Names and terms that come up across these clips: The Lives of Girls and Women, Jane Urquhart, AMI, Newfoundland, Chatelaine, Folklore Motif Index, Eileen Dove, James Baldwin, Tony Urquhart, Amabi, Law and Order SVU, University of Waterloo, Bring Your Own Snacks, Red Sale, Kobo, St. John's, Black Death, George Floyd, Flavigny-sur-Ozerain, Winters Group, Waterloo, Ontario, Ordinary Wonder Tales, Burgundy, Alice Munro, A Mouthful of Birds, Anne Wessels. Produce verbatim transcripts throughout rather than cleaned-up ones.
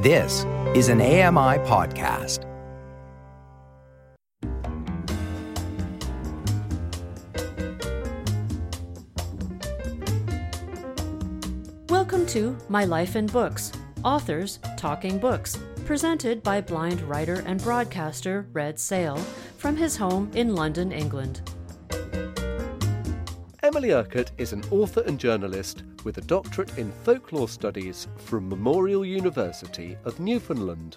This is an A M I podcast. Welcome to My Life in Books, Authors Talking Books, presented by blind writer and broadcaster Red Sale from his home in London, England. Emily Urquhart is an author and journalist with a doctorate in folklore studies from Memorial University of Newfoundland.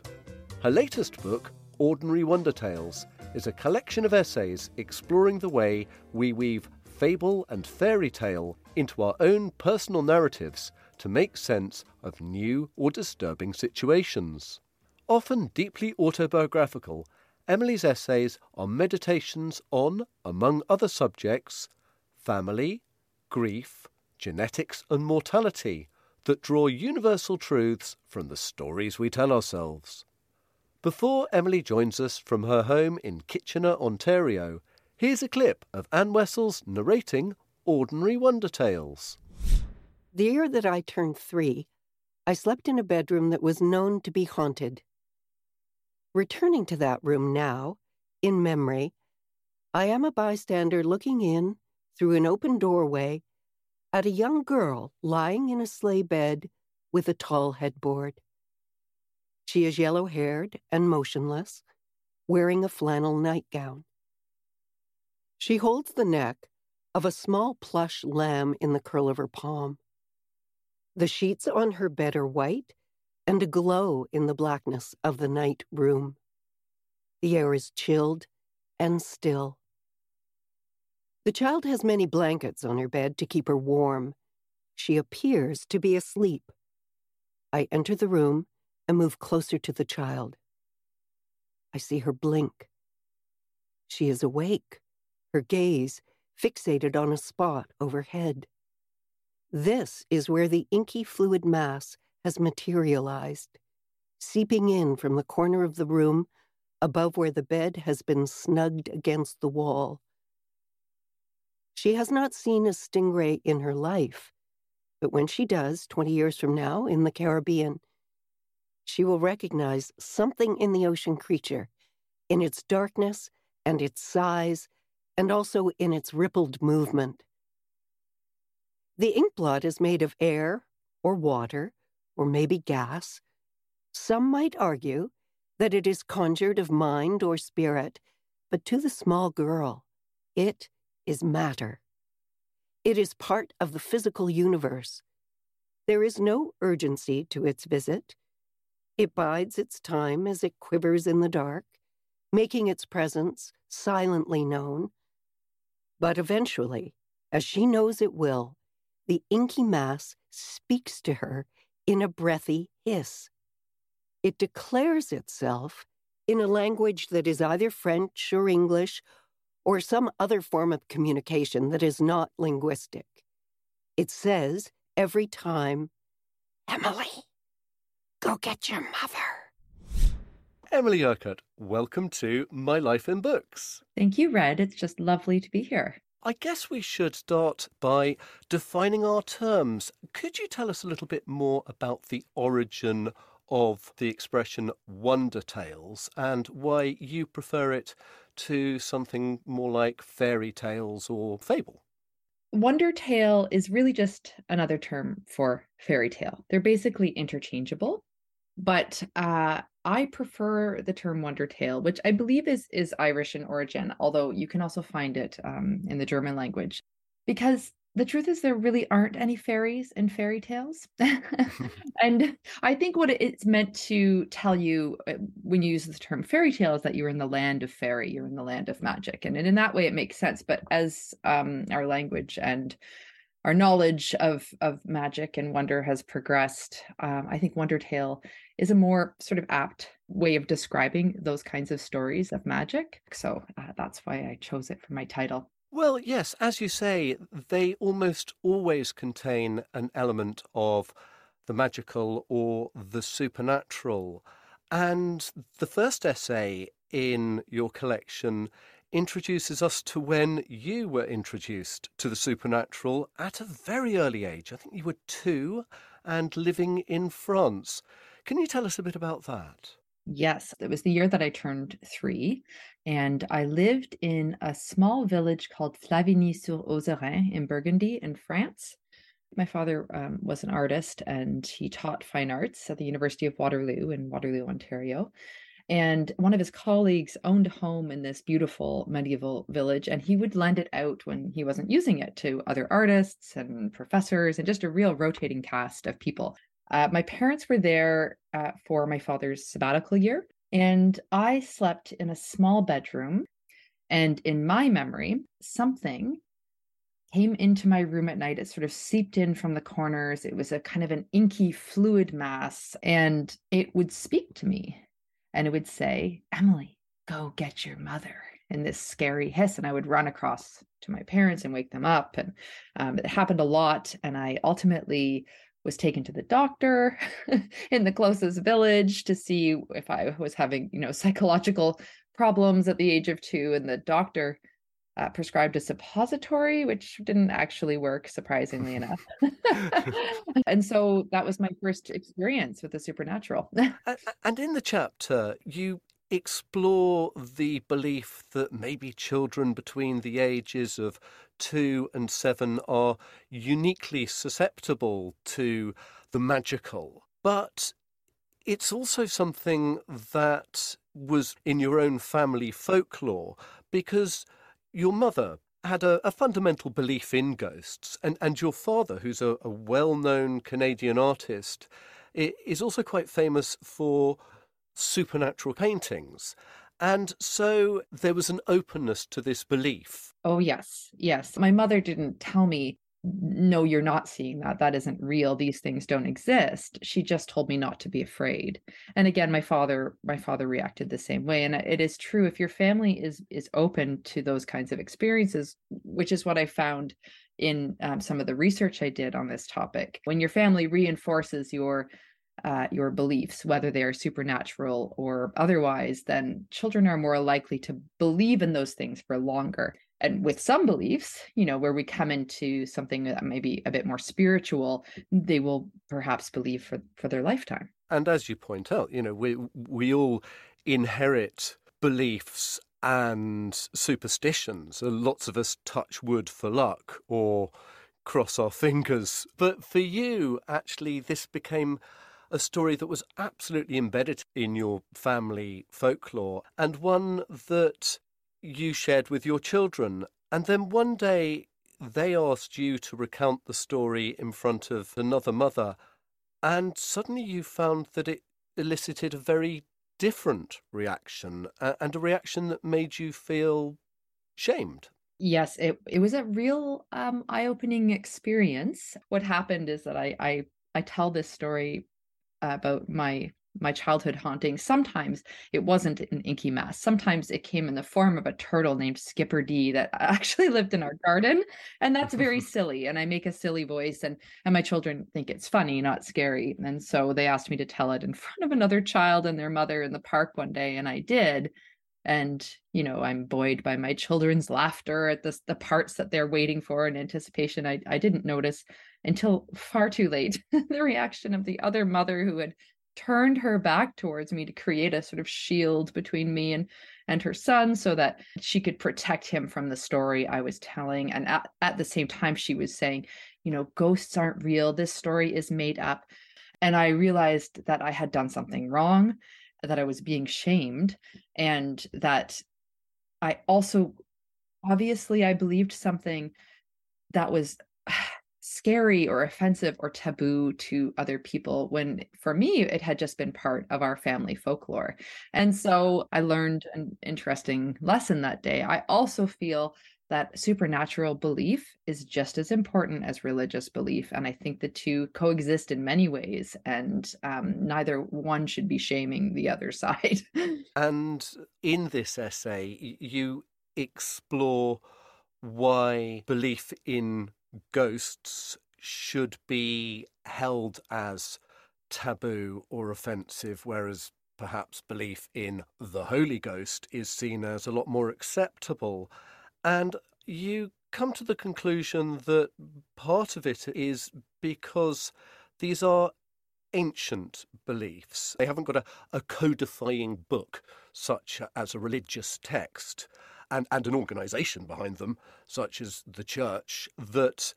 Her latest book, Ordinary Wonder Tales, is a collection of essays exploring the way we weave fable and fairy tale into our own personal narratives to make sense of new or disturbing situations. Often deeply autobiographical, Emily's essays are meditations on, among other subjects, family, grief, genetics and mortality that draw universal truths from the stories we tell ourselves. Before Emily joins us from her home in Kitchener, Ontario, here's a clip of Anne Wessels narrating Ordinary Wonder Tales. The year that I turned three, I slept in a bedroom that was known to be haunted. Returning to that room now, in memory, I am a bystander looking in, through an open doorway, at a young girl lying in a sleigh bed with a tall headboard. She is yellow-haired and motionless, wearing a flannel nightgown. She holds the neck of a small plush lamb in the curl of her palm. The sheets on her bed are white and aglow in the blackness of the night room. The air is chilled and still. The child has many blankets on her bed to keep her warm. She appears to be asleep. I enter the room and move closer to the child. I see her blink. She is awake, her gaze fixated on a spot overhead. This is where the inky fluid mass has materialized, seeping in from the corner of the room above where the bed has been snugged against the wall. She has not seen a stingray in her life, but when she does, twenty years from now, in the Caribbean, she will recognize something in the ocean creature, in its darkness and its size, and also in its rippled movement. The inkblot is made of air, or water, or maybe gas. Some might argue that it is conjured of mind or spirit, but to the small girl, it is matter. It is part of the physical universe. There is no urgency to its visit. It bides its time as it quivers in the dark, making its presence silently known. But eventually, as she knows it will, the inky mass speaks to her in a breathy hiss. It declares itself in a language that is either French or English or some other form of communication that is not linguistic. It says every time, "Emily, go get your mother." Emily Urquhart, welcome to My Life in Books. Thank you, Red. It's just lovely to be here. I guess we should start by defining our terms. Could you tell us a little bit more about the origin of the expression wonder tales and why you prefer it to something more like fairy tales or fable? Wonder tale is really just another term for fairy tale. They're basically interchangeable, but uh, I prefer the term wonder tale, which I believe is, is Irish in origin, although you can also find it um, in the German language, because the truth is there really aren't any fairies in fairy tales. And I think what it's meant to tell you when you use the term fairy tale is that you're in the land of fairy, you're in the land of magic. And in that way, it makes sense. But as um, our language and our knowledge of, of magic and wonder has progressed, um, I think wonder tale is a more sort of apt way of describing those kinds of stories of magic. So uh, that's why I chose it for my title. Well, yes, as you say, they almost always contain an element of the magical or the supernatural. And the first essay in your collection introduces us to when you were introduced to the supernatural at a very early age. I think you were two and living in France. Can you tell us a bit about that? Yes, it was the year that I turned three, and I lived in a small village called Flavigny-sur-Ozerain in Burgundy in France. My father um, was an artist, and he taught fine arts at the University of Waterloo in Waterloo, Ontario. And one of his colleagues owned a home in this beautiful medieval village, and he would lend it out when he wasn't using it to other artists and professors and just a real rotating cast of people. Uh, my parents were there uh, for my father's sabbatical year, and I slept in a small bedroom. And in my memory, something came into my room at night. It sort of seeped in from the corners. It was a kind of an inky fluid mass, and it would speak to me. And it would say, "Emily, go get your mother," in this scary hiss. And I would run across to my parents and wake them up. And um, it happened a lot. And I ultimately was taken to the doctor in the closest village to see if I was having, you know, psychological problems at the age of two. And the doctor uh, prescribed a suppository, which didn't actually work, surprisingly enough. And so that was my first experience with the supernatural. And in the chapter, you explore the belief that maybe children between the ages of two and seven are uniquely susceptible to the magical. But it's also something that was in your own family folklore, because your mother had a, a fundamental belief in ghosts, and, and your father, who's a, a well-known Canadian artist, is also quite famous for supernatural paintings. And so there was an openness to this belief. Oh, yes, yes. My mother didn't tell me, "No, you're not seeing that. That isn't real. These things don't exist." She just told me not to be afraid. And again, my father, my father reacted the same way. And it is true, if your family is is open to those kinds of experiences, which is what I found in um, some of the research I did on this topic, when your family reinforces your Uh, your beliefs, whether they are supernatural or otherwise, then children are more likely to believe in those things for longer. And with some beliefs, you know, where we come into something that may be a bit more spiritual, they will perhaps believe for, for their lifetime. And as you point out, you know, we we all inherit beliefs and superstitions. Lots of us touch wood for luck or cross our fingers. But for you, actually, this became a story that was absolutely embedded in your family folklore, and one that you shared with your children. And then one day they asked you to recount the story in front of another mother, and suddenly you found that it elicited a very different reaction, and a reaction that made you feel shamed. Yes, it, it was a real um, eye-opening experience. What happened is that I, I, I tell this story about my my childhood haunting. Sometimes it wasn't an inky mass. Sometimes it came in the form of a turtle named Skipper D that actually lived in our garden. And that's very silly. And I make a silly voice, and, and my children think it's funny, not scary. And so they asked me to tell it in front of another child and their mother in the park one day. And I did. And, you know, I'm buoyed by my children's laughter at this, the parts that they're waiting for in anticipation. I, I didn't notice until far too late the reaction of the other mother, who had turned her back towards me to create a sort of shield between me and, and her son so that she could protect him from the story I was telling. And at, at the same time, she was saying, you know, ghosts aren't real. This story is made up. And I realized that I had done something wrong, that I was being shamed, and that I also, obviously, I believed something that was scary or offensive or taboo to other people, when for me, it had just been part of our family folklore. And so I learned an interesting lesson that day. I also feel that supernatural belief is just as important as religious belief. And I think the two coexist in many ways, and um, neither one should be shaming the other side. And in this essay, you explore why belief in ghosts should be held as taboo or offensive, whereas perhaps belief in the Holy Ghost is seen as a lot more acceptable. And you come to the conclusion that part of it is because these are ancient beliefs. They haven't got a, a codifying book, such as a religious text, and, and an organisation behind them, such as the church, that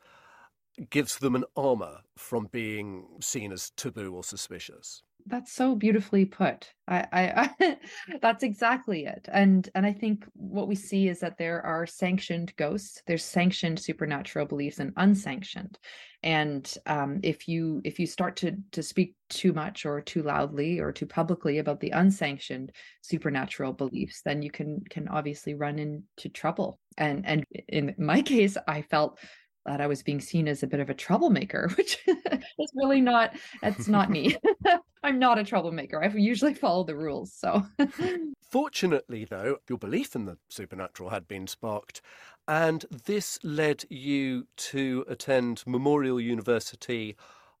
gives them an armour from being seen as taboo or suspicious. That's so beautifully put. I, I, I that's exactly it. And and I think what we see is that there are sanctioned ghosts, there's sanctioned supernatural beliefs, and unsanctioned. And um, if you if you start to to speak too much or too loudly or too publicly about the unsanctioned supernatural beliefs, then you can can obviously run into trouble. And and in my case, I felt that I was being seen as a bit of a troublemaker, which is really not, that's not me. I'm not a troublemaker. I usually follow the rules, so. Fortunately, though, your belief in the supernatural had been sparked, and this led you to attend Memorial University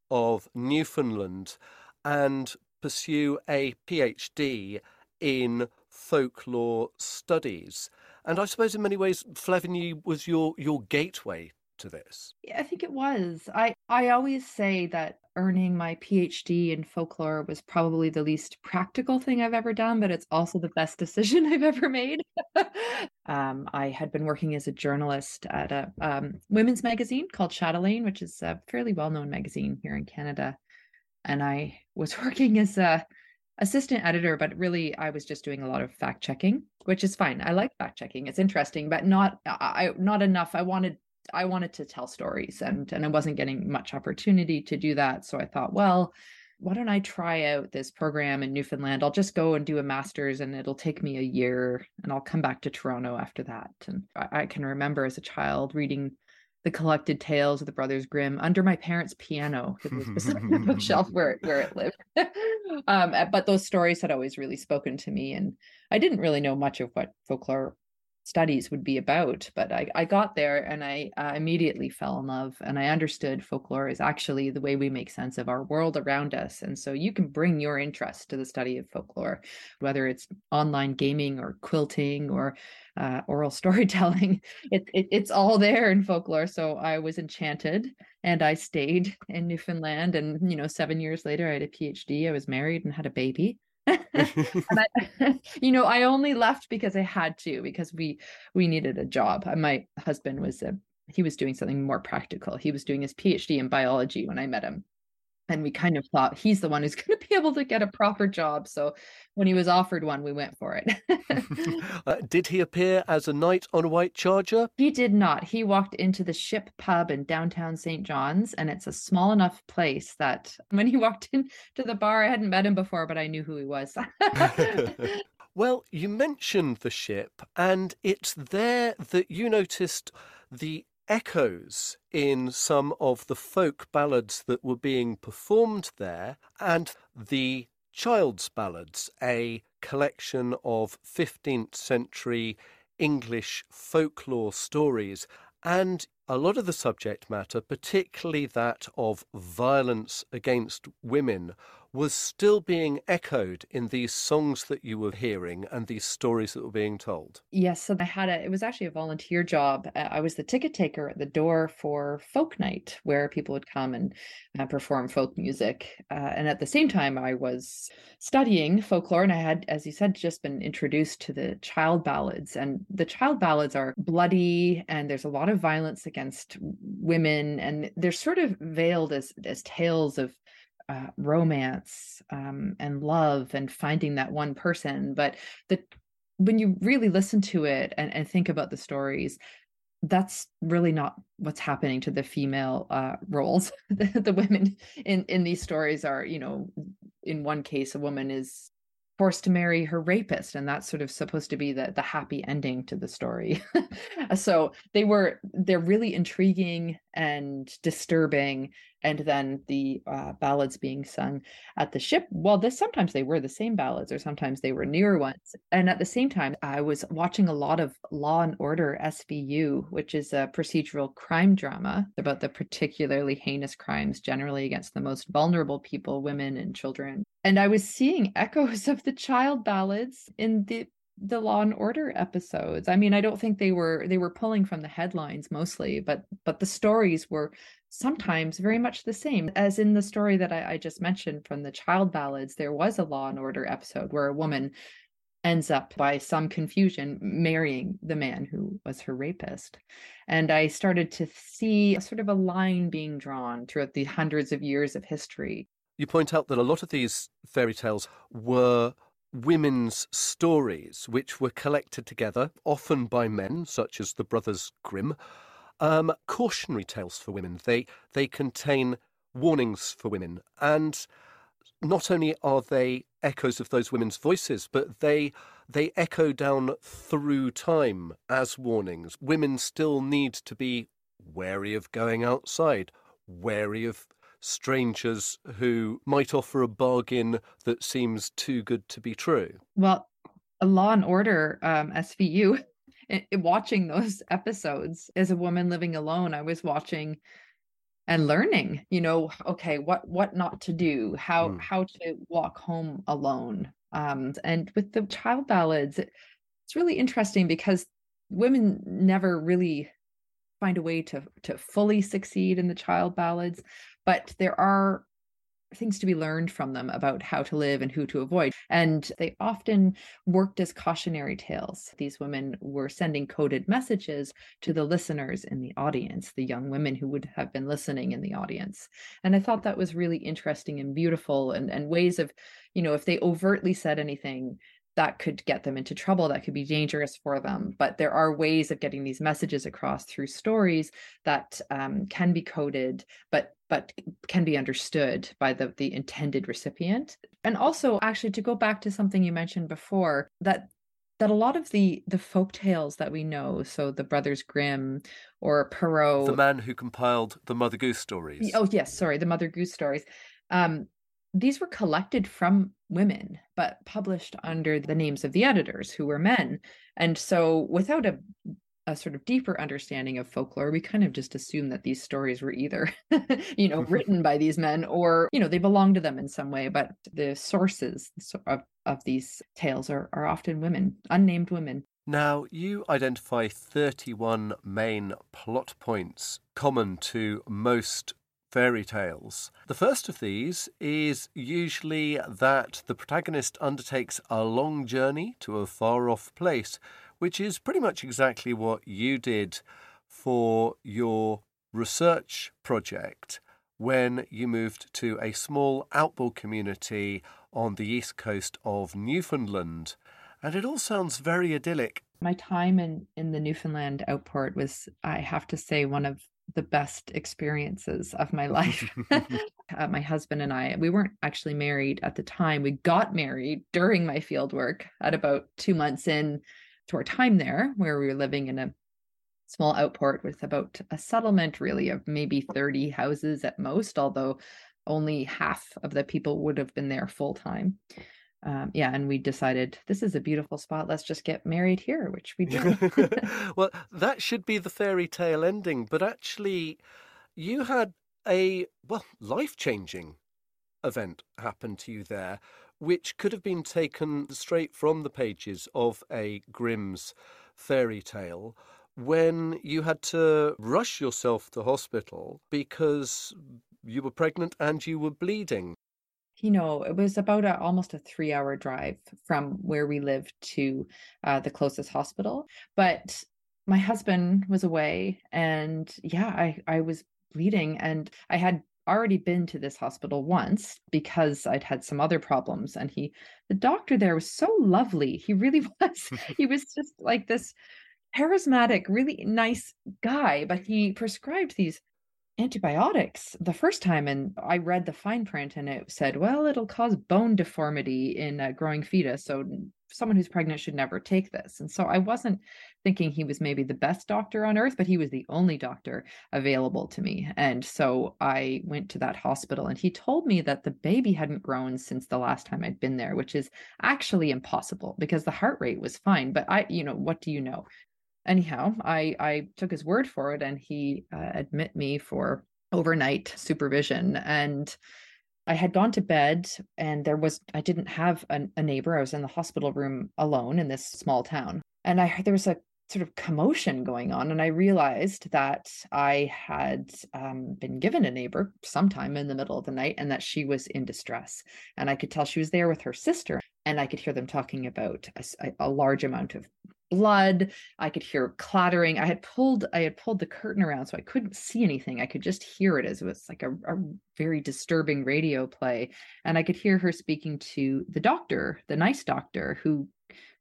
of Newfoundland and pursue a PhD in folklore studies. And I suppose in many ways, Flavigny was your, your gateway to this. Yeah, I think it was. I, I always say that earning my PhD in folklore was probably the least practical thing I've ever done, but it's also the best decision I've ever made. um, I had been working as a journalist at a um, women's magazine called Chatelaine, which is a fairly well-known magazine here in Canada. And I was working as a assistant editor, but really I was just doing a lot of fact checking, which is fine. I like fact checking. It's interesting, but not, I, not enough. I wanted I wanted to tell stories and, and I wasn't getting much opportunity to do that. So I thought, well, why don't I try out this program in Newfoundland? I'll just go and do a master's and it'll take me a year and I'll come back to Toronto after that. And I, I can remember as a child reading the collected tales of the Brothers Grimm under my parents' piano. It was beside the bookshelf where, where it lived. um, but those stories had always really spoken to me. And I didn't really know much of what folklore studies would be about, but I, I got there and I uh, immediately fell in love, and I understood folklore is actually the way we make sense of our world around us. And so you can bring your interest to the study of folklore, whether it's online gaming or quilting or uh, oral storytelling. It, it, it's all there in folklore. So I was enchanted and I stayed in Newfoundland. And, you know, seven years later, I had a PhD, I was married and had a baby. And I, you know, I only left because I had to, because we we needed a job. My husband was a, he was doing something more practical. He was doing his PhD in biology when I met him. And we kind of thought he's the one who's going to be able to get a proper job. So when he was offered one, we went for it. uh, did he appear as a knight on a white charger? He did not. He walked into the Ship pub in downtown Saint John's. And it's a small enough place that when he walked into the bar, I hadn't met him before, but I knew who he was. Well, you mentioned the Ship, and it's there that you noticed the echoes in some of the folk ballads that were being performed there, and the Child's Ballads, a collection of fifteenth century English folklore stories, and a lot of the subject matter, particularly that of violence against women, was still being echoed in these songs that you were hearing and these stories that were being told. Yes, so I had a, it was actually a volunteer job. I was the ticket taker at the door for folk night, where people would come and uh, perform folk music. Uh, and at the same time, I was studying folklore, and I had, as you said, just been introduced to the child ballads. And the child ballads are bloody, and there's a lot of violence against women, and they're sort of veiled as, as tales of Uh, romance um, and love and finding that one person. But the, when you really listen to it and, and think about the stories, that's really not what's happening to the female uh, roles. the, the women in, in these stories are, you know, in one case, a woman is forced to marry her rapist, and that's sort of supposed to be the, the happy ending to the story. So they were, they're really intriguing and disturbing. And then the uh, ballads being sung at the Ship, well, this, sometimes they were the same ballads, or sometimes they were newer ones. And at the same time, I was watching a lot of Law and Order S V U, which is a procedural crime drama about the particularly heinous crimes generally against the most vulnerable people, women and children. And I was seeing echoes of the child ballads in the the Law and Order episodes. I mean, I don't think they were they were pulling from the headlines mostly, but but the stories were sometimes very much the same. As in the story that I, I just mentioned from the Child Ballads, there was a Law and Order episode where a woman ends up, by some confusion, marrying the man who was her rapist. And I started to see a sort of a line being drawn throughout the hundreds of years of history. You point out that a lot of these fairy tales were women's stories, which were collected together, often by men, such as the Brothers Grimm. Um, cautionary tales for women. They they contain warnings for women. And not only are they echoes of those women's voices, but they they echo down through time as warnings. Women still need to be wary of going outside, wary of strangers who might offer a bargain that seems too good to be true. Well, Law and Order um, S V U, it, it, watching those episodes as a woman living alone, I was watching and learning, you know, okay, what what not to do, how mm. how to walk home alone. Um, and with the Child Ballads, it, it's really interesting because women never really find a way to to fully succeed in the Child Ballads, but there are things to be learned from them about how to live and who to avoid. And they often worked as cautionary tales. These women were sending coded messages to the listeners in the audience, the young women who would have been listening in the audience. And I thought that was really interesting and beautiful, and, and ways of, you know, if they overtly said anything, that could get them into trouble, that could be dangerous for them. But there are ways of getting these messages across through stories that um, can be coded, but but can be understood by the, the intended recipient. And also, actually, to go back to something you mentioned before, that that a lot of the the folk tales that we know, so the Brothers Grimm or Perrault... The man who compiled the Mother Goose stories. Oh, yes, sorry, the Mother Goose stories. Um, these were collected from women, but published under the names of the editors, who were men. And so without a, a sort of deeper understanding of folklore, we kind of just assume that these stories were either, you know, written by these men, or, you know, they belong to them in some way. But the sources of, of these tales are, are often women, unnamed women. Now, you identify thirty-one main plot points common to most fairy tales. The first of these is usually that the protagonist undertakes a long journey to a far-off place, which is pretty much exactly what you did for your research project when you moved to a small outlaw community on the east coast of Newfoundland. And it all sounds very idyllic. My time in, in the Newfoundland outport was, I have to say, one of the best experiences of my life. uh, my husband and I, we weren't actually married at the time. We got married during my field work at about two months in to our time there, where we were living in a small outport with about a settlement really of maybe thirty houses at most, although only half of the people would have been there full time. Um, yeah, and we decided this is a beautiful spot. Let's just get married here, which we did. Well, that should be the fairy tale ending, but actually, you had a well life-changing event happen to you there, which could have been taken straight from the pages of a Grimm's fairy tale, when you had to rush yourself to hospital because you were pregnant and you were bleeding. You know, it was about a, almost a three-hour drive from where we lived to uh, the closest hospital. But my husband was away, and yeah, I, I was bleeding, and I had already been to this hospital once because I'd had some other problems. And he, the doctor there was so lovely. He really was. He was just like this charismatic, really nice guy, but he prescribed these antibiotics the first time, and I read the fine print, and it said, well, it'll cause bone deformity in a growing fetus, so someone who's pregnant should never take this. And so I wasn't thinking he was maybe the best doctor on earth, but he was the only doctor available to me. And so I went to that hospital, and he told me that the baby hadn't grown since the last time I'd been there, which is actually impossible because the heart rate was fine, but I, you know, what do you know? Anyhow, I, I took his word for it, and he uh, admitted me for overnight supervision. And I had gone to bed and there was, I didn't have a, a neighbor. I was in the hospital room alone in this small town. And I heard there was a sort of commotion going on. And I realized that I had um, been given a neighbor sometime in the middle of the night and that she was in distress. And I could tell she was there with her sister and I could hear them talking about a, a large amount of blood. I could hear clattering. I had pulled, I had pulled the curtain around so I couldn't see anything. I could just hear it as it was like a, a very disturbing radio play. And I could hear her speaking to the doctor, the nice doctor who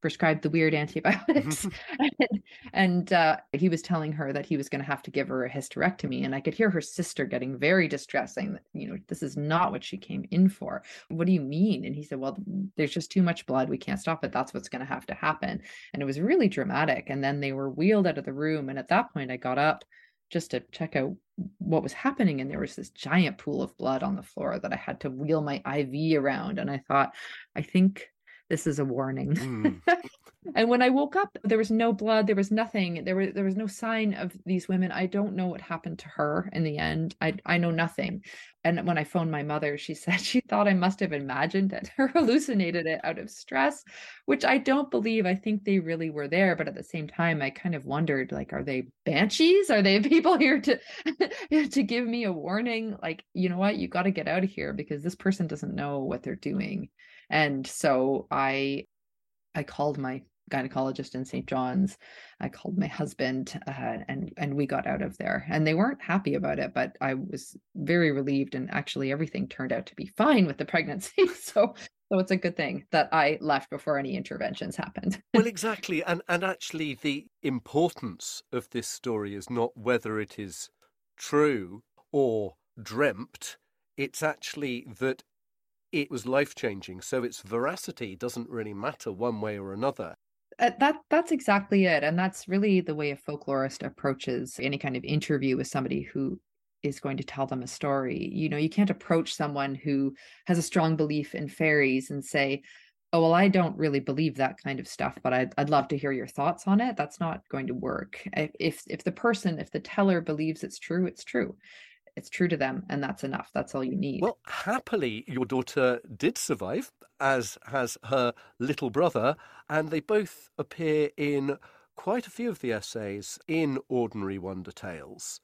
prescribed the weird antibiotics. and, and uh, he was telling her that he was going to have to give her a hysterectomy. And I could hear her sister getting very distressed, saying that, you know, this is not what she came in for. What do you mean? And he said, well, there's just too much blood. We can't stop it. That's what's going to have to happen. And it was really dramatic. And then they were wheeled out of the room. And at that point, I got up just to check out what was happening. And there was this giant pool of blood on the floor that I had to wheel my I V around. And I thought, I think this is a warning. Mm. And when I woke up, there was no blood. There was nothing. There was, there was no sign of these women. I don't know what happened to her in the end. I, I know nothing. And when I phoned my mother, she said she thought I must have imagined it or hallucinated it out of stress, which I don't believe. I think they really were there. But at the same time, I kind of wondered, like, are they banshees? Are they people here to, to give me a warning? Like, you know what? You got to get out of here because this person doesn't know what they're doing. And so I, I called my gynecologist in Saint John's. I called my husband, uh, and and we got out of there. And they weren't happy about it, but I was very relieved. And actually, everything turned out to be fine with the pregnancy. So, so it's a good thing that I left before any interventions happened. Well, exactly, and and actually, the importance of this story is not whether it is true or dreamt. It's actually that it was life-changing, so its veracity doesn't really matter one way or another. Uh, that that's exactly it, and that's really the way a folklorist approaches any kind of interview with somebody who is going to tell them a story. You know, you can't approach someone who has a strong belief in fairies and say, oh, well, I don't really believe that kind of stuff, but I'd, I'd love to hear your thoughts on it. That's not going to work. If if the person, if the teller believes it's true, it's true. It's true to them, and that's enough. That's all you need. Well, happily, your daughter did survive, as has her little brother, and they both appear in quite a few of the essays in Ordinary Wonder Tales.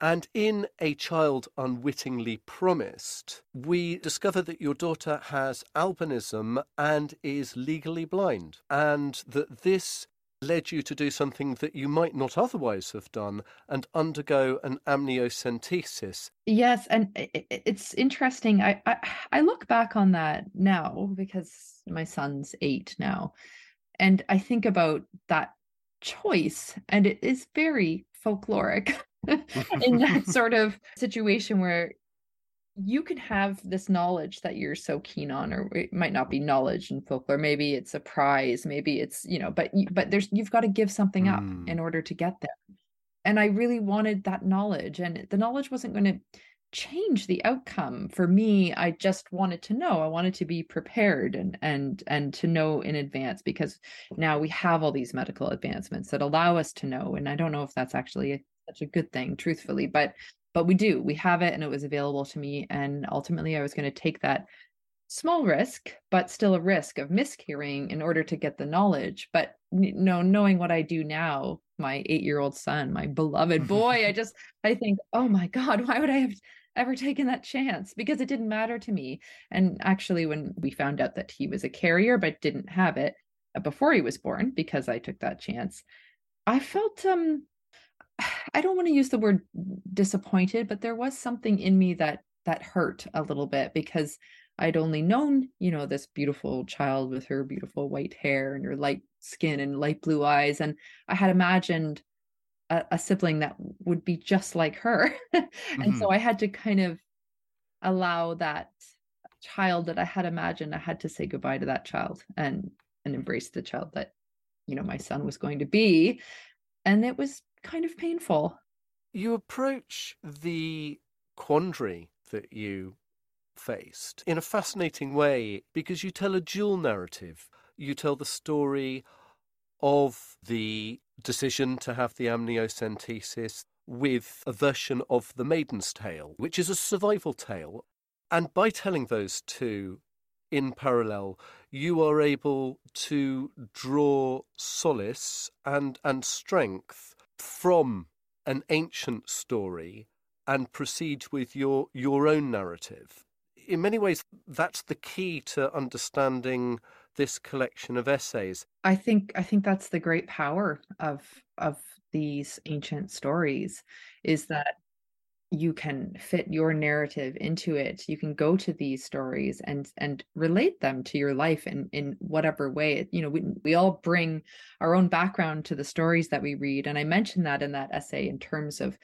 And in A Child Unwittingly Promised, we discover that your daughter has albinism and is legally blind, and that this led you to do something that you might not otherwise have done and undergo an amniocentesis. Yes, and it's interesting. I, I I look back on that now because my son's eight now, and I think about that choice, and it is very folkloric in that sort of situation where you can have this knowledge that you're so keen on, or it might not be knowledge in folklore. Maybe it's a prize, maybe it's, you know, but, but there's, you've got to give something up mm. in order to get there. And I really wanted that knowledge, and the knowledge wasn't going to change the outcome for me. I just wanted to know. I wanted to be prepared and, and, and to know in advance, because now we have all these medical advancements that allow us to know. And I don't know if that's actually a, such a good thing, truthfully, but But we do, we have it, and it was available to me. And ultimately I was going to take that small risk, but still a risk of miscarrying in order to get the knowledge. But you know, knowing what I do now, my eight-year-old son, my beloved boy, I just, I think, oh my God, why would I have ever taken that chance? Because it didn't matter to me. And actually when we found out that he was a carrier, but didn't have it before he was born, because I took that chance, I felt, um, I don't want to use the word disappointed, but there was something in me that that hurt a little bit, because I'd only known, you know, this beautiful child with her beautiful white hair and her light skin and light blue eyes. And I had imagined a, a sibling that would be just like her. And mm-hmm. so I had to kind of allow that child that I had imagined. I had to say goodbye to that child and, and embrace the child that, you know, my son was going to be. And it was kind of painful. You approach the quandary that you faced in a fascinating way, because you tell a dual narrative. You tell the story of the decision to have the amniocentesis with a version of the Maiden's Tale, which is a survival tale. And by telling those two in parallel, you are able to draw solace and, and strength from an ancient story and proceed with your, your own narrative. In many ways, that's the key to understanding this collection of essays. I think I think that's the great power of of these ancient stories, is that you can fit your narrative into it. You can go to these stories and and relate them to your life in, in whatever way. You know, we, we all bring our own background to the stories that we read. And I mentioned that in that essay in terms of,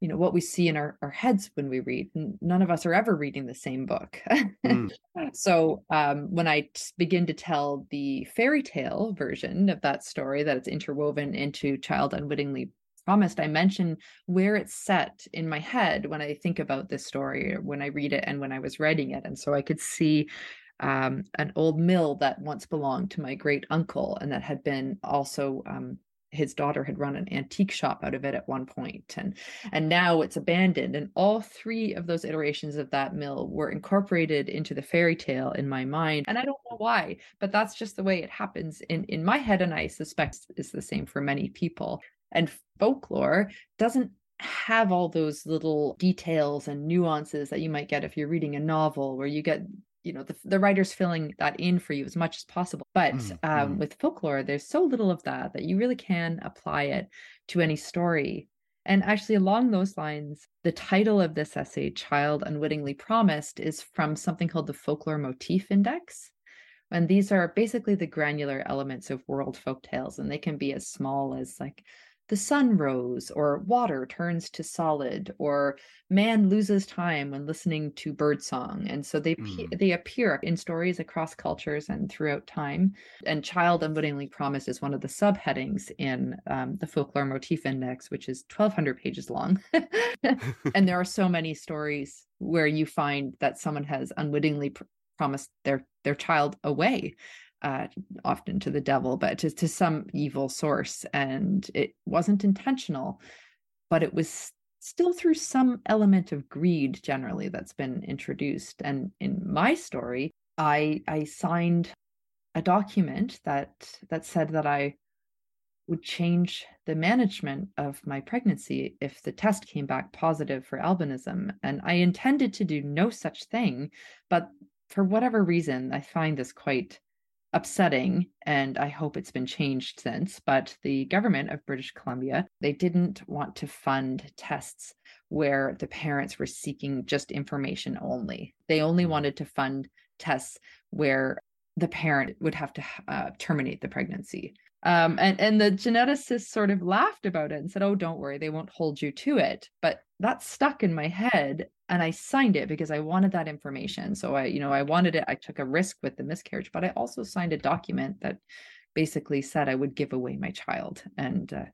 you know, what we see in our, our heads when we read. None of us are ever reading the same book. Mm. So um, when I t- begin to tell the fairy tale version of that story, that it's interwoven into Child Unwittingly Promised, I mention where it's set in my head when I think about this story, or when I read it and when I was writing it. And so I could see um, an old mill that once belonged to my great uncle, and that had been also um, his daughter had run an antique shop out of it at one point, and and now it's abandoned. And all three of those iterations of that mill were incorporated into the fairy tale in my mind. And I don't know why, but that's just the way it happens in, in my head. And I suspect it's the same for many people. And folklore doesn't have all those little details and nuances that you might get if you're reading a novel, where you get, you know, the, the writer's filling that in for you as much as possible. But mm, um, mm. with folklore, there's so little of that that you really can apply it to any story. And actually, along those lines, the title of this essay, Child Unwittingly Promised, is from something called the Folklore Motif Index. And these are basically the granular elements of world folktales, and they can be as small as like the sun rose, or water turns to solid, or man loses time when listening to birdsong. And so they mm. they appear in stories across cultures and throughout time. And Child Unwittingly Promised is one of the subheadings in um, the Folklore Motif Index, which is twelve hundred pages long. And there are so many stories where you find that someone has unwittingly pr- promised their, their child away. Uh, often to the devil, but to, to some evil source. And it wasn't intentional, but it was still through some element of greed generally that's been introduced. And in my story, I I signed a document that that said that I would change the management of my pregnancy if the test came back positive for albinism. And I intended to do no such thing, but for whatever reason, I find this quite upsetting, and I hope it's been changed since, but the government of British Columbia, they didn't want to fund tests where the parents were seeking just information only. They only wanted to fund tests where the parent would have to uh, terminate the pregnancy. Um, and, and the geneticist sort of laughed about it and said, oh, don't worry, they won't hold you to it. But that stuck in my head, and I signed it because I wanted that information. So I, you know, I wanted it. I took a risk with the miscarriage, but I also signed a document that basically said I would give away my child. And uh,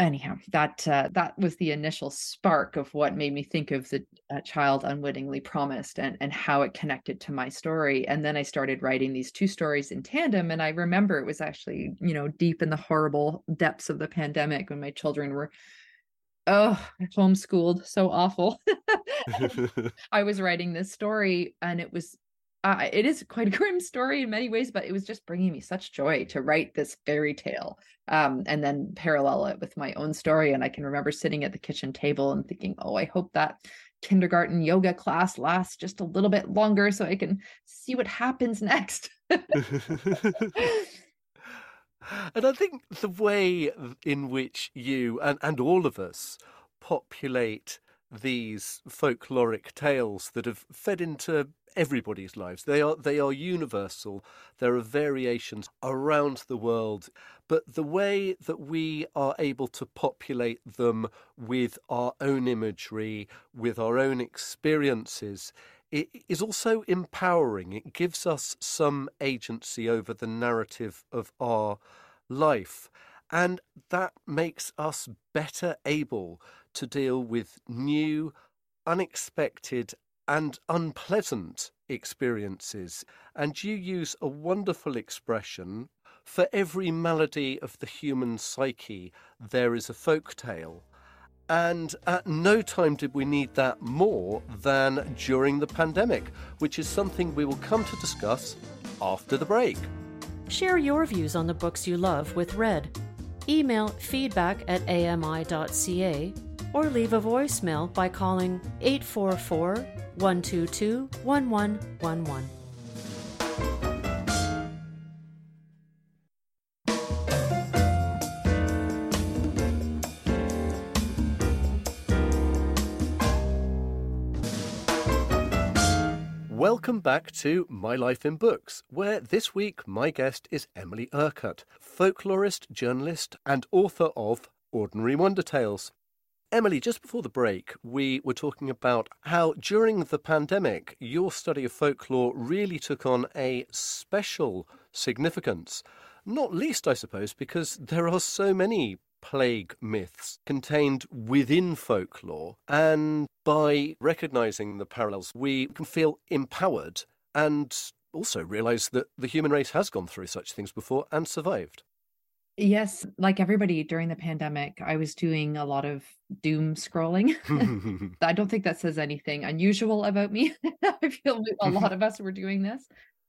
anyhow, that uh, that was the initial spark of what made me think of the uh, Child Unwittingly Promised, and, and how it connected to my story. And then I started writing these two stories in tandem. And I remember it was actually, you know, deep in the horrible depths of the pandemic when my children were Oh, homeschooled, so awful. I was writing this story, and it was, uh, it is quite a grim story in many ways, but it was just bringing me such joy to write this fairy tale, um, and then parallel it with my own story. And I can remember sitting at the kitchen table and thinking, oh, I hope that kindergarten yoga class lasts just a little bit longer so I can see what happens next. And I think the way in which you and, and all of us populate these folkloric tales that have fed into everybody's lives, they are they are universal. There are variations around the world, but the way that we are able to populate them with our own imagery, with our own experiences, it is also empowering. It gives us some agency over the narrative of our life. And that makes us better able to deal with new, unexpected, and unpleasant experiences. And you use a wonderful expression: for every malady of the human psyche, there is a folk tale. And at no time did we need that more than during the pandemic, which is something we will come to discuss after the break. Share your views on the books you love with Red. Email feedback at A M I dot C A or leave a voicemail by calling eight four four, one two two, one one one one. Welcome back to My Life in Books, where this week my guest is Emily Urquhart, folklorist, journalist, and author of Ordinary Wonder Tales. Emily, just before the break, we were talking about how during the pandemic, your study of folklore really took on a special significance. Not least, I suppose, because there are so many plague myths contained within folklore, and by recognising the parallels we can feel empowered and also realise that the human race has gone through such things before and survived. Yes, like everybody during the pandemic, I was doing a lot of doom scrolling. I don't think that says anything unusual about me. I feel a lot of us were doing this.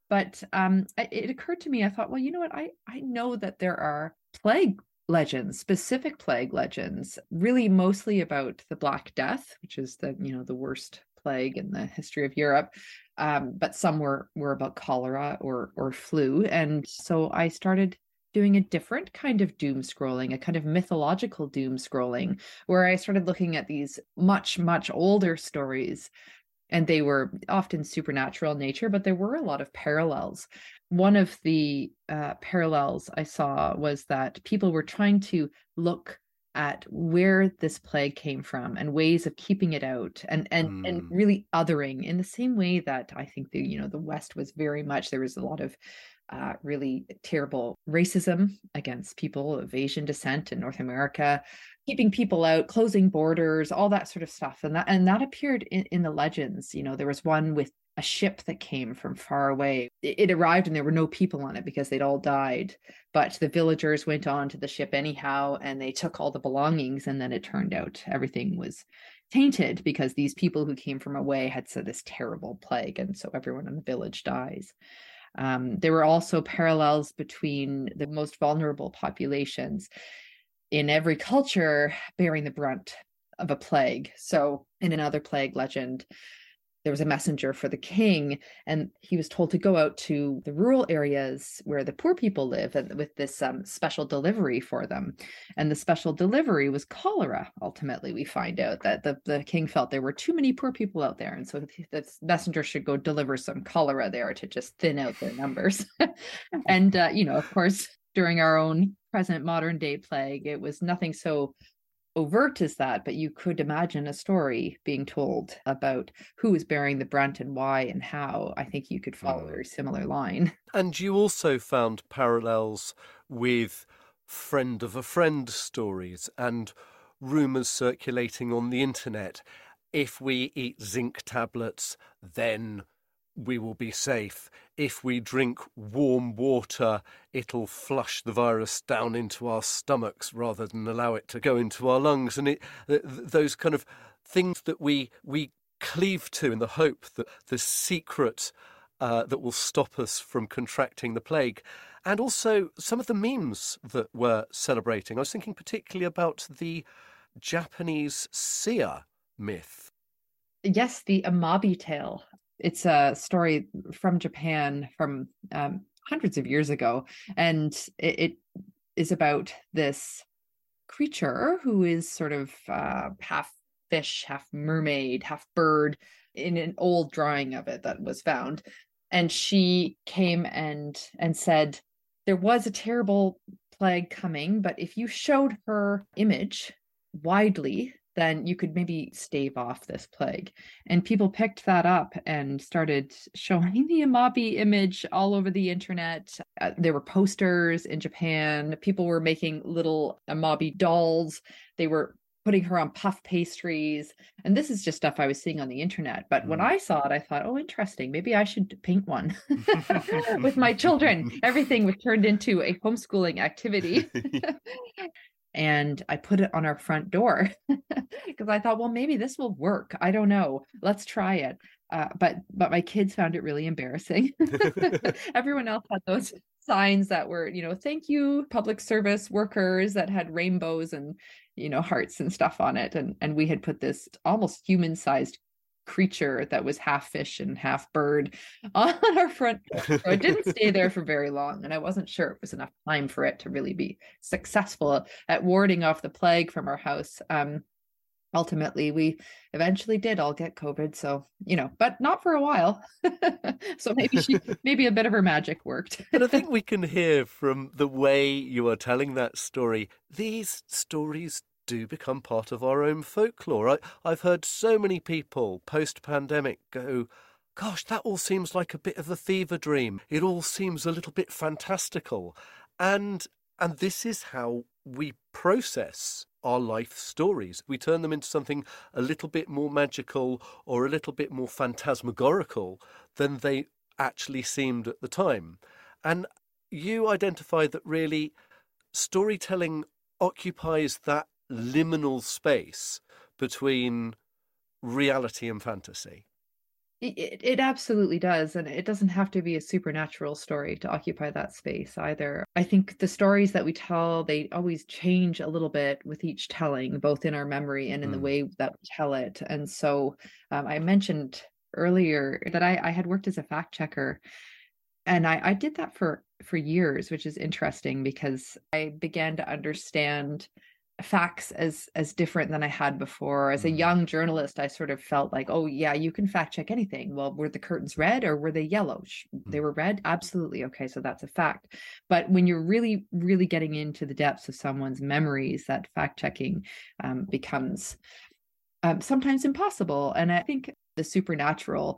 But um, it occurred to me, I thought, well, you know what, I, I know that there are plague legends, specific plague legends, really mostly about the Black Death, which is the, you know, the worst plague in the history of Europe. Um, but some were, were about cholera or, or flu. And so I started doing a different kind of doom scrolling, a kind of mythological doom scrolling, where I started looking at these much, much older stories. And they were often supernatural in nature, but there were a lot of parallels. One of the uh, parallels I saw was that people were trying to look at where this plague came from and ways of keeping it out and and mm. and really othering, in the same way that I think the, you know, the West was very much, there was a lot of uh, really terrible racism against people of Asian descent in North America, keeping people out, closing borders, all that sort of stuff. And that, and that appeared in, in the legends. You know, there was one with a ship that came from far away. It, it arrived and there were no people on it because they'd all died, but the villagers went on to the ship anyhow and they took all the belongings, and then it turned out everything was tainted because these people who came from away had said this terrible plague, and so everyone in the village dies. Um, there were also parallels between the most vulnerable populations in every culture bearing the brunt of a plague. So in another plague legend, there was a messenger for the king, and he was told to go out to the rural areas where the poor people live and with this um, special delivery for them. And the special delivery was cholera. Ultimately, we find out that the, the king felt there were too many poor people out there. And so the messenger should go deliver some cholera there to just thin out their numbers. And, uh, you know, of course, during our own present modern day plague, it was nothing so overt as that, but you could imagine a story being told about who is bearing the brunt and why and how. I think you could follow a similar line. And you also found parallels with friend of a friend stories and rumours circulating on the internet. If we eat zinc tablets, then we will be safe. If we drink warm water, it'll flush the virus down into our stomachs rather than allow it to go into our lungs. And it, th- those kind of things that we we cleave to in the hope that the secret uh, that will stop us from contracting the plague. And also some of the memes that we're celebrating. I was thinking particularly about the Japanese seer myth. Yes, the Amabi tale. It's a story from Japan from um, hundreds of years ago, and it, it is about this creature who is sort of uh, half fish, half mermaid, half bird, in an old drawing of it that was found. And she came and and said, there was a terrible plague coming, but if you showed her image widely, then you could maybe stave off this plague. And people picked that up and started showing the Amabi image all over the internet. Uh, there were posters in Japan. People were making little Amabi dolls. They were putting her on puff pastries. And this is just stuff I was seeing on the internet. But when I saw it, I thought, oh, interesting. Maybe I should paint one with my children. Everything was turned into a homeschooling activity. And I put it on our front door because I thought, well, maybe this will work. I don't know. Let's try it. Uh, but but my kids found it really embarrassing. Everyone else had those signs that were, you know, thank you, public service workers, that had rainbows and, you know, hearts and stuff on it. And, and we had put this almost human-sized creature that was half fish and half bird on our front door. So it didn't stay there for very long, and I wasn't sure it was enough time for it to really be successful at warding off the plague from our house. Um, ultimately, we eventually did all get COVID, so, you know, but not for a while. So maybe she, maybe a bit of her magic worked. But I think we can hear from the way you are telling that story, these stories do become part of our own folklore. I, I've heard so many people post-pandemic go, gosh, that all seems like a bit of a fever dream. It all seems a little bit fantastical. And and this is how we process our life stories. We turn them into something a little bit more magical or a little bit more phantasmagorical than they actually seemed at the time. And you identify that really storytelling occupies that liminal space between reality and fantasy. It, it absolutely does. And it doesn't have to be a supernatural story to occupy that space either. I think the stories that we tell, they always change a little bit with each telling, both in our memory and in mm. the way that we tell it. And so um, I mentioned earlier that I, I had worked as a fact checker. And I, I did that for, for years, which is interesting because I began to understand facts as as different than I had before. As a young journalist, I sort of felt like, oh yeah, you can fact check anything. Well, were the curtains red or were they yellow? They were red? Absolutely. Okay, so that's a fact. But when you're really, really getting into the depths of someone's memories, that fact checking um, becomes um, sometimes impossible. And I think the supernatural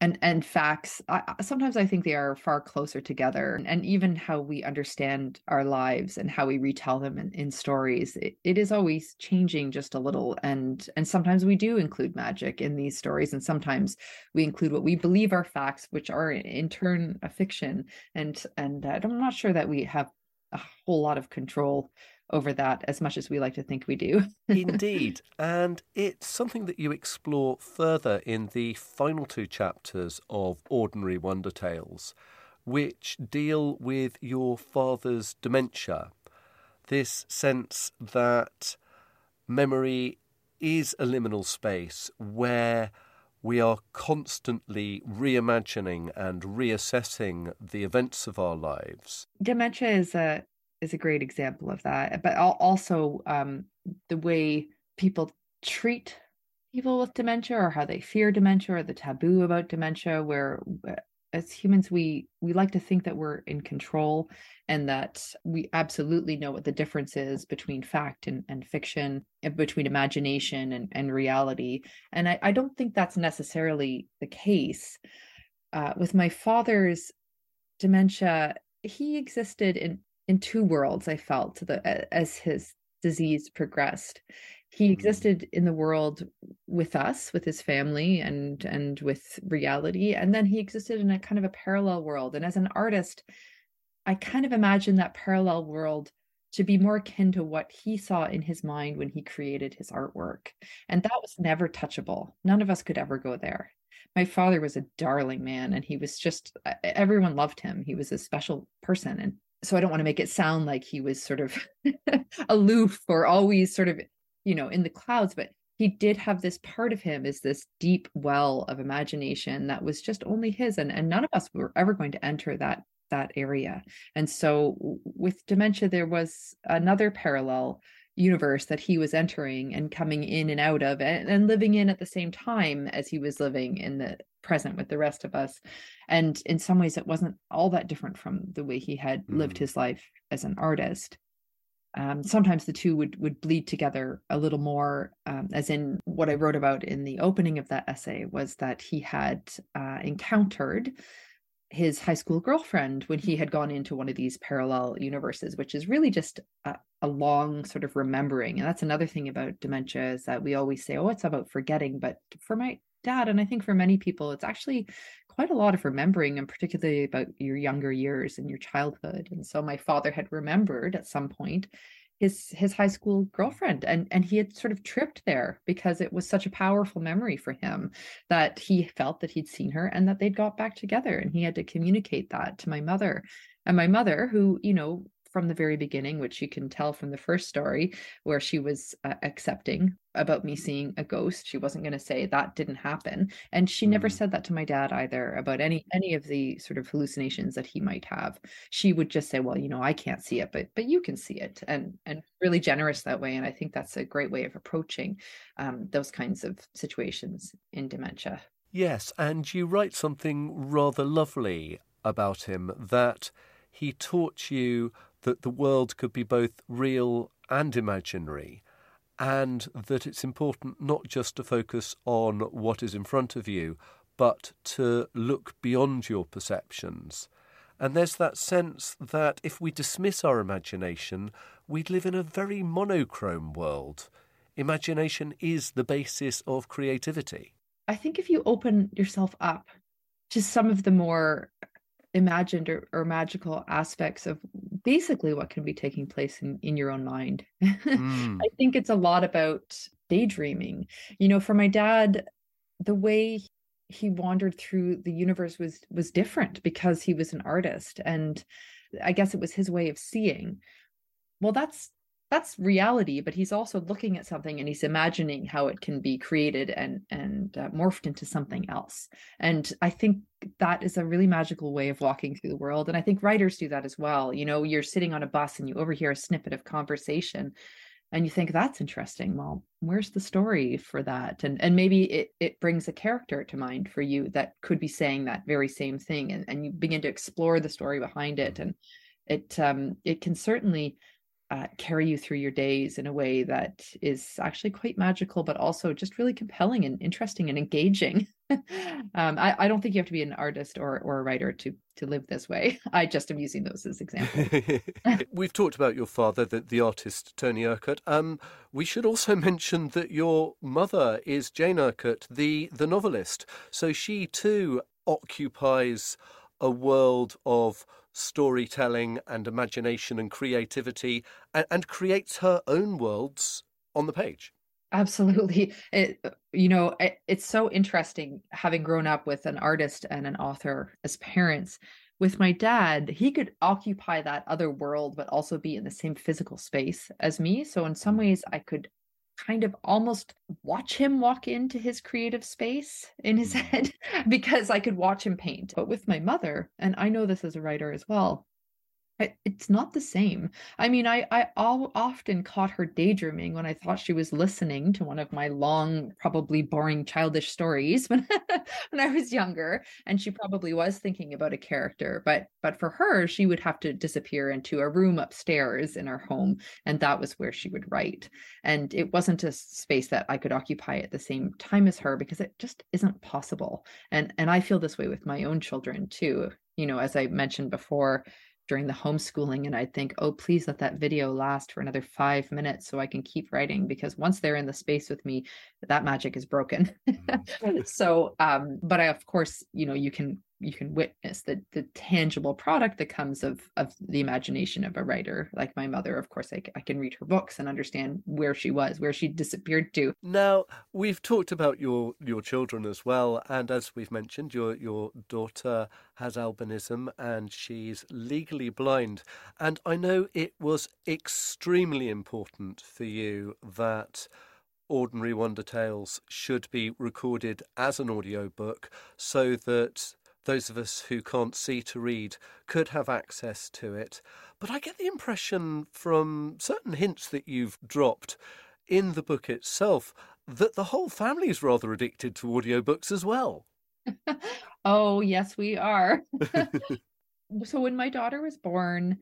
And and facts, I, sometimes I think they are far closer together. And, and even how we understand our lives and how we retell them in, in stories, it, it is always changing just a little. And, and sometimes we do include magic in these stories. And sometimes we include what we believe are facts, which are in turn a fiction. And, and uh, I'm not sure that we have a whole lot of control over that as much as we like to think we do. Indeed. And it's something that you explore further in the final two chapters of Ordinary Wonder Tales, which deal with your father's dementia. This sense that memory is a liminal space where we are constantly reimagining and reassessing the events of our lives. Dementia is a is a great example of that, but also um, the way people treat people with dementia, or how they fear dementia, or the taboo about dementia, where as humans, we, we like to think that we're in control and that we absolutely know what the difference is between fact and, and fiction, and between imagination and, and reality. And I, I don't think that's necessarily the case. Uh, with my father's dementia, he existed in In two worlds, I felt, that as his disease progressed. He existed in the world with us, with his family and and with reality. And then he existed in a kind of a parallel world. And as an artist, I kind of imagine that parallel world to be more akin to what he saw in his mind when he created his artwork. And that was never touchable. None of us could ever go there. My father was a darling man, and he was just, everyone loved him. He was a special person. And so I don't want to make it sound like he was sort of aloof or always sort of, you know, in the clouds, but he did have this part of him is this deep well of imagination that was just only his. And, and none of us were ever going to enter that, that area. And so with dementia, there was another parallel universe that he was entering and coming in and out of it and living in at the same time as he was living in the present with the rest of us. And in some ways, it wasn't all that different from the way he had mm. lived his life as an artist. Um, sometimes the two would would bleed together a little more, um, as in what I wrote about in the opening of that essay was that he had uh, encountered his high school girlfriend when he had gone into one of these parallel universes, which is really just a, a long sort of remembering. And that's another thing about dementia is that we always say, oh, it's about forgetting. But for my dad, and I think for many people, it's actually quite a lot of remembering, and particularly about your younger years and your childhood. And so my father had remembered at some point his his high school girlfriend, and and he had sort of tripped there because it was such a powerful memory for him that he felt that he'd seen her and that they'd got back together, and he had to communicate that to my mother. And my mother, who, you know, from the very beginning, which you can tell from the first story where she was uh, accepting about me seeing a ghost, she wasn't going to say that didn't happen. And she mm. never said that to my dad either about any, any of the sort of hallucinations that he might have. She would just say, well, you know, I can't see it, but, but you can see it, and, and really generous that way. And I think that's a great way of approaching um, those kinds of situations in dementia. Yes. And you write something rather lovely about him, that he taught you that the world could be both real and imaginary, and that it's important not just to focus on what is in front of you, but to look beyond your perceptions. And there's that sense that if we dismiss our imagination, we'd live in a very monochrome world. Imagination is the basis of creativity. I think if you open yourself up to some of the more imagined or, or magical aspects of basically what can be taking place in, in your own mind. Mm. I think it's a lot about daydreaming. You know, for my dad, the way he wandered through the universe was was different because he was an artist. And I guess it was his way of seeing. Well, that's that's reality, but he's also looking at something and he's imagining how it can be created and, and uh, morphed into something else. And I think that is a really magical way of walking through the world. And I think writers do that as well. You know, you're sitting on a bus and you overhear a snippet of conversation and you think, that's interesting. Well, where's the story for that? And, and maybe it, it brings a character to mind for you that could be saying that very same thing. And, and you begin to explore the story behind it. And it, um, it can certainly Uh, carry you through your days in a way that is actually quite magical, but also just really compelling and interesting and engaging. um, I, I don't think you have to be an artist or, or a writer to to live this way. I just am using those as examples. We've talked about your father, the, the artist Tony Urquhart. Um, we should also mention that your mother is Jane Urquhart, the, the novelist. So she too occupies a world of storytelling and imagination and creativity, and, and creates her own worlds on the page. Absolutely. It, you know, it, it's so interesting having grown up with an artist and an author as parents. With my dad, he could occupy that other world, but also be in the same physical space as me. So in some ways, I could kind of almost watch him walk into his creative space in his head because I could watch him paint. But with my mother, and I know this as a writer as well, it's not the same. I mean, I, I all, often caught her daydreaming when I thought she was listening to one of my long, probably boring, childish stories when, when I was younger. And she probably was thinking about a character. But but for her, she would have to disappear into a room upstairs in our home. And that was where she would write. And it wasn't a space that I could occupy at the same time as her because it just isn't possible. And and I feel this way with my own children, too. You know, as I mentioned before, during the homeschooling, and I'd think, oh, please let that video last for another five minutes so I can keep writing, because once they're in the space with me, that magic is broken. so, um, but I, of course, you know, you can you can witness the the tangible product that comes of of the imagination of a writer like my mother. Of course, I, I can read her books and understand where she was, where she disappeared to. Now, we've talked about your your children as well, and as we've mentioned, your your daughter has albinism and she's legally blind. And I know it was extremely important for you that Ordinary Wonder Tales should be recorded as an audiobook so that those of us who can't see to read could have access to it. But I get the impression from certain hints that you've dropped in the book itself that the whole family is rather addicted to audiobooks as well. Oh, yes, we are. So when my daughter was born,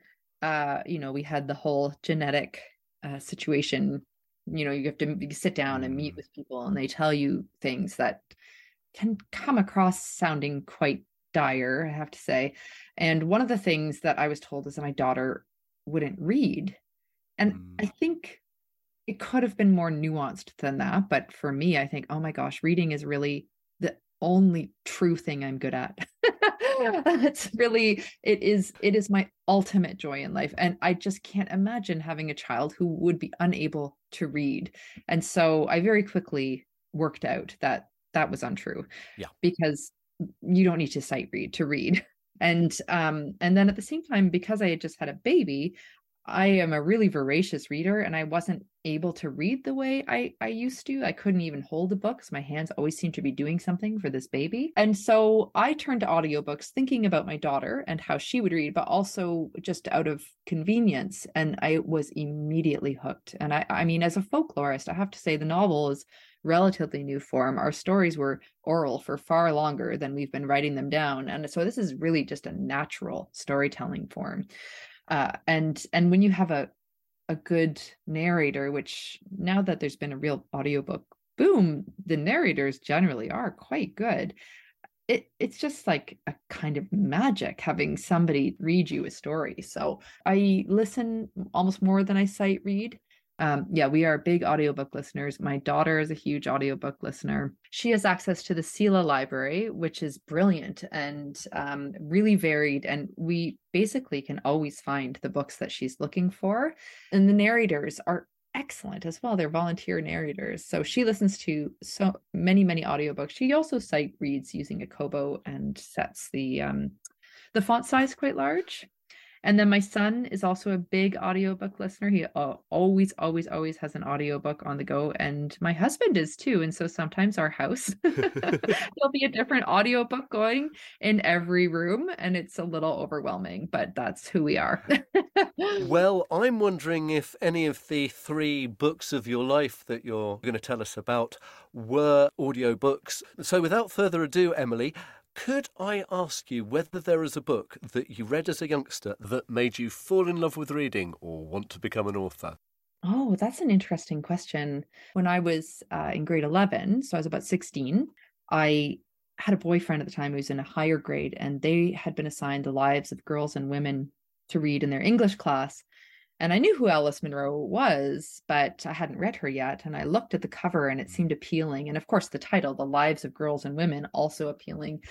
uh, you know, we had the whole genetic uh, situation. You know, you have to sit down and meet with people and they tell you things that can come across sounding quite dire, I have to say. And one of the things that I was told is that my daughter wouldn't read. And mm. I think it could have been more nuanced than that. But for me, I think, oh my gosh, reading is really the only true thing I'm good at. It's really, it is, it is my ultimate joy in life. And I just can't imagine having a child who would be unable to read. And so I very quickly worked out that that was untrue. Yeah. Because you don't need to sight read to read. And, um, and then at the same time, because I had just had a baby, I am a really voracious reader, and I wasn't able to read the way I, I used to. I couldn't even hold a book because my hands always seemed to be doing something for this baby. And so I turned to audiobooks, thinking about my daughter and how she would read, but also just out of convenience. And I was immediately hooked. And I, I mean, as a folklorist, I have to say the novel is relatively new form. Our stories were oral for far longer than we've been writing them down. And so this is really just a natural storytelling form. Uh, and and when you have a a good narrator, which now that there's been a real audiobook boom, the narrators generally are quite good. It it's just like a kind of magic having somebody read you a story. So I listen almost more than I sight read. Um, yeah, we are big audiobook listeners. My daughter is a huge audiobook listener. She has access to the CELA library, which is brilliant and um, really varied. And we basically can always find the books that she's looking for. And the narrators are excellent as well. They're volunteer narrators. So she listens to so many, many audiobooks. She also sight reads using a Kobo and sets the um, the font size quite large. And then my son is also a big audiobook listener. He always, always, always has an audiobook on the go. And my husband is too. And so sometimes our house, there'll be a different audiobook going in every room. And it's a little overwhelming, but that's who we are. Well, I'm wondering if any of the three books of your life that you're going to tell us about were audiobooks. So without further ado, Emily, could I ask you whether there is a book that you read as a youngster that made you fall in love with reading or want to become an author? Oh, that's an interesting question. When I was uh, in grade eleven, so I was about sixteen, I had a boyfriend at the time who was in a higher grade, and they had been assigned The Lives of Girls and Women to read in their English class. And I knew who Alice Munro was, but I hadn't read her yet. And I looked at the cover and it seemed appealing. And of course, the title, The Lives of Girls and Women, also appealing.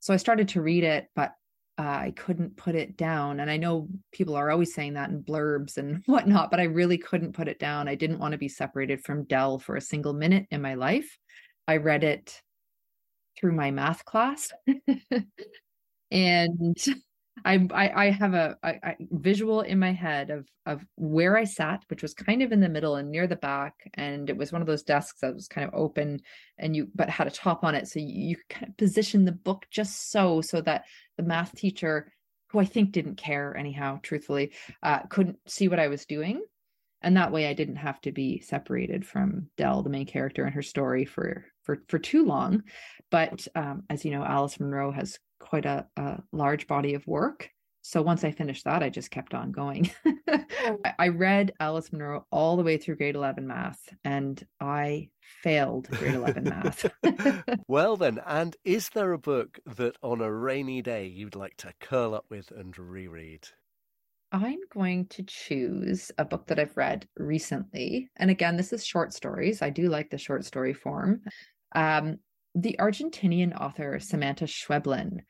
So I started to read it, but uh, I couldn't put it down. And I know people are always saying that in blurbs and whatnot, but I really couldn't put it down. I didn't want to be separated from Dell for a single minute in my life. I read it through my math class. and... I, I have a, a, a visual in my head of of where I sat, which was kind of in the middle and near the back. And it was one of those desks that was kind of open and you, but had a top on it. So you, you could kind of position the book just so, so that the math teacher, who I think didn't care anyhow, truthfully, uh, couldn't see what I was doing. And that way I didn't have to be separated from Dell, the main character in her story, for, for, for too long. But um, as you know, Alice Munro has quite a, a large body of work. So once I finished that, I just kept on going. I read Alice Munro all the way through grade eleven math, and I failed grade eleven math. Well then, and is there a book that on a rainy day you'd like to curl up with and reread? I'm going to choose a book that I've read recently. And again, this is short stories. I do like the short story form. Um, The Argentinian author Samantha Schweblin,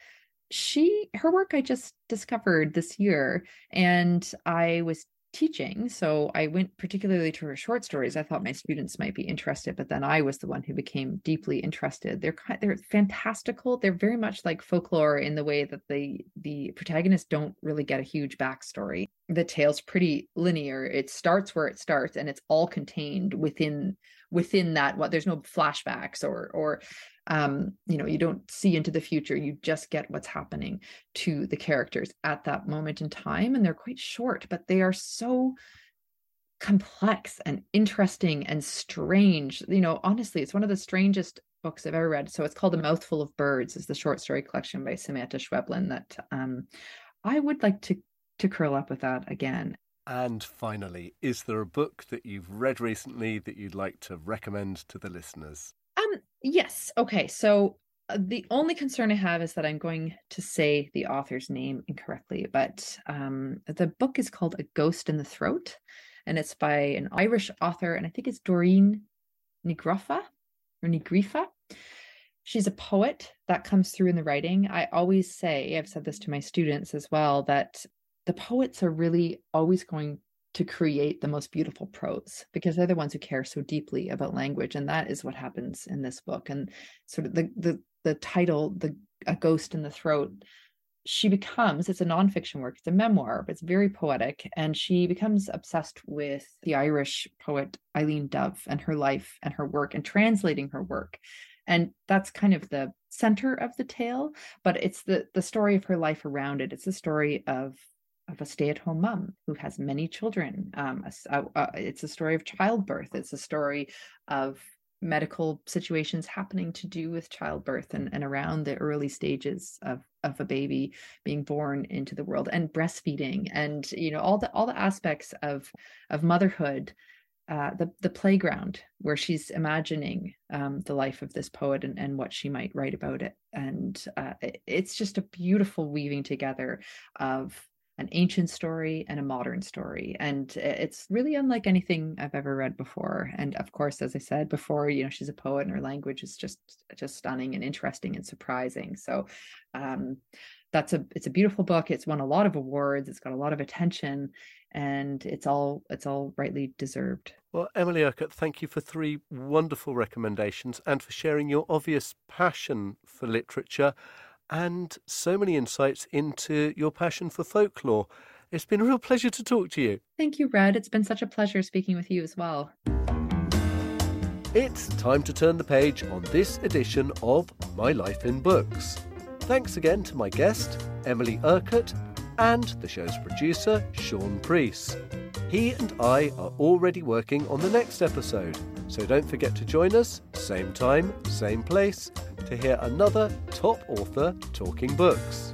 she, her work I just discovered this year, and I was teaching. So I went particularly to her short stories. I thought my students might be interested, but then I was the one who became deeply interested. They're they're fantastical. They're very much like folklore in the way that the, the protagonists don't really get a huge backstory. The tale's pretty linear. It starts where it starts, and it's all contained within within that. What there's no flashbacks or or um, you know, you don't see into the future. You just get what's happening to the characters at that moment in time, and they're quite short, but they are so complex and interesting and strange. You know, honestly, it's one of the strangest books I've ever read. So it's called A Mouthful of Birds. It's the short story collection by Samantha Schweblin that um, I would like to. to curl up with that again. And finally, is there a book that you've read recently that you'd like to recommend to the listeners? Um, yes. Okay. So uh, the only concern I have is that I'm going to say the author's name incorrectly, but um, the book is called A Ghost in the Throat, and it's by an Irish author, and I think it's Doreen Nigrofa or Nigrifa. She's a poet. That comes through in the writing. I always say, I've said this to my students as well, that the poets are really always going to create the most beautiful prose because they're the ones who care so deeply about language. And that is what happens in this book. And sort of the the the title, the A Ghost in the Throat, she becomes, it's a nonfiction work, it's a memoir, but it's very poetic. And she becomes obsessed with the Irish poet Eileen Dove and her life and her work and translating her work. And that's kind of the center of the tale, but it's the the story of her life around it. It's the story of of a stay-at-home mom who has many children. Um, a, a, it's a story of childbirth. It's a story of medical situations happening to do with childbirth and, and around the early stages of, of a baby being born into the world, and breastfeeding, and, you know, all the, all the aspects of, of motherhood, uh, the, the playground where she's imagining um, the life of this poet and, and what she might write about it. And uh, it, it's just a beautiful weaving together of an ancient story and a modern story. And it's really unlike anything I've ever read before. And of course, as I said before, you know, she's a poet and her language is just, just stunning and interesting and surprising. So um, that's a, it's a beautiful book. It's won a lot of awards. It's got a lot of attention, and it's all, it's all rightly deserved. Well, Emily Urquhart, thank you for three wonderful recommendations and for sharing your obvious passion for literature and so many insights into your passion for folklore. It's been a real pleasure to talk to you. Thank you, Red. It's been such a pleasure speaking with you as well. It's time to turn the page on this edition of My Life in Books. Thanks again to my guest, Emily Urquhart, and the show's producer, Sean Preece. He and I are already working on the next episode, so don't forget to join us, same time, same place, to hear another top author talking books.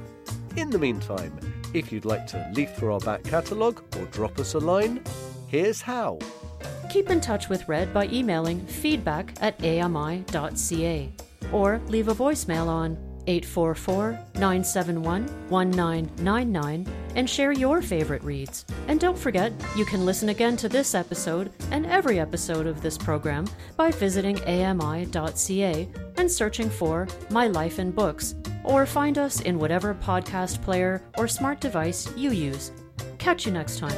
In the meantime, if you'd like to leaf through our back catalogue or drop us a line, here's how. Keep in touch with Red by emailing feedback at A M I dot C A or leave a voicemail on eight four four, nine seven one, one nine nine nine and share your favourite reads. And don't forget, you can listen again to this episode and every episode of this program by visiting A M I dot C A and searching for My Life in Books, or find us in whatever podcast player or smart device you use. Catch you next time.